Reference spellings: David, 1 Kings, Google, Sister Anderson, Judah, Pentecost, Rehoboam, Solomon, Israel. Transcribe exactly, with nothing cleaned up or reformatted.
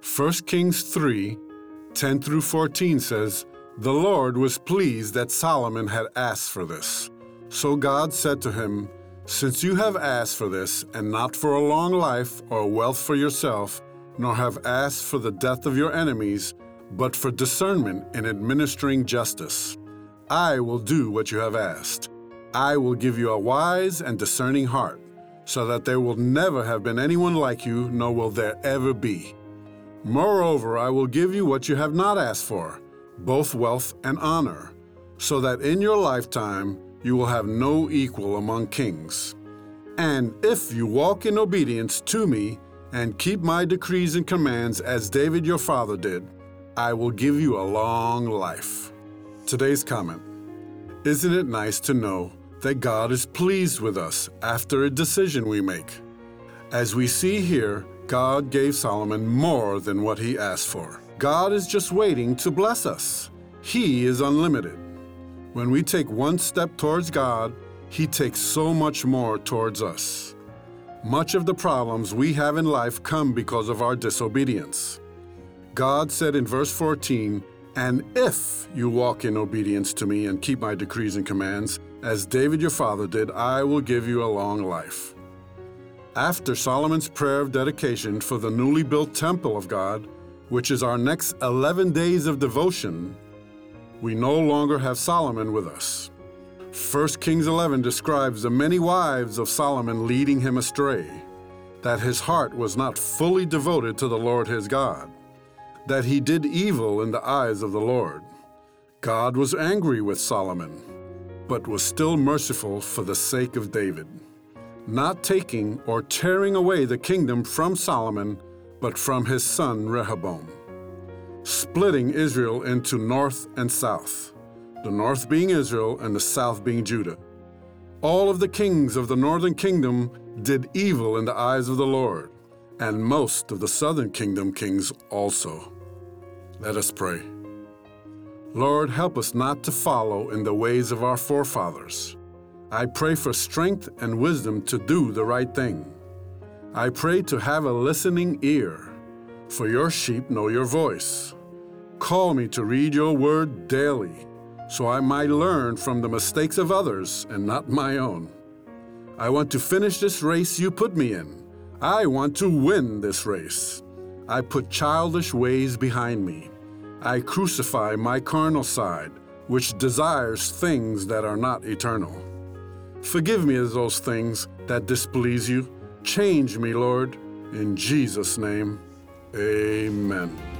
First Kings three, ten through fourteen says, "The Lord was pleased that Solomon had asked for this. So God said to him, 'Since you have asked for this, and not for a long life or wealth for yourself, nor have asked for the death of your enemies, but for discernment in administering justice, I will do what you have asked. I will give you a wise and discerning heart, so that there will never have been anyone like you, nor will there ever be. Moreover, I will give you what you have not asked for, both wealth and honor, so that in your lifetime you will have no equal among kings. And if you walk in obedience to me and keep my decrees and commands as David your father did, I will give you a long life.'" Today's comment. Isn't it nice to know that God is pleased with us after a decision we make? As we see here, God gave Solomon more than what he asked for. God is just waiting to bless us. He is unlimited. When we take one step towards God, he takes so much more towards us. Much of the problems we have in life come because of our disobedience. God said in verse fourteen, "And if you walk in obedience to me and keep my decrees and commands, as David your father did, I will give you a long life." After Solomon's prayer of dedication for the newly built temple of God, which is our next eleven days of devotion, we no longer have Solomon with us. First Kings eleven describes the many wives of Solomon leading him astray, that his heart was not fully devoted to the Lord his God, that he did evil in the eyes of the Lord. God was angry with Solomon, but was still merciful for the sake of David, not taking or tearing away the kingdom from Solomon, but from his son Rehoboam, splitting Israel into north and south, the north being Israel and the south being Judah. All of the kings of the northern kingdom did evil in the eyes of the Lord, and most of the southern kingdom kings also. Let us pray. Lord, help us not to follow in the ways of our forefathers. I pray for strength and wisdom to do the right thing. I pray to have a listening ear, for your sheep know your voice. Call me to read your word daily, so I might learn from the mistakes of others and not my own. I want to finish this race you put me in. I want to win this race. I put childish ways behind me. I crucify my carnal side, which desires things that are not eternal. Forgive me of those things that displease you. Change me, Lord. In Jesus' name, amen.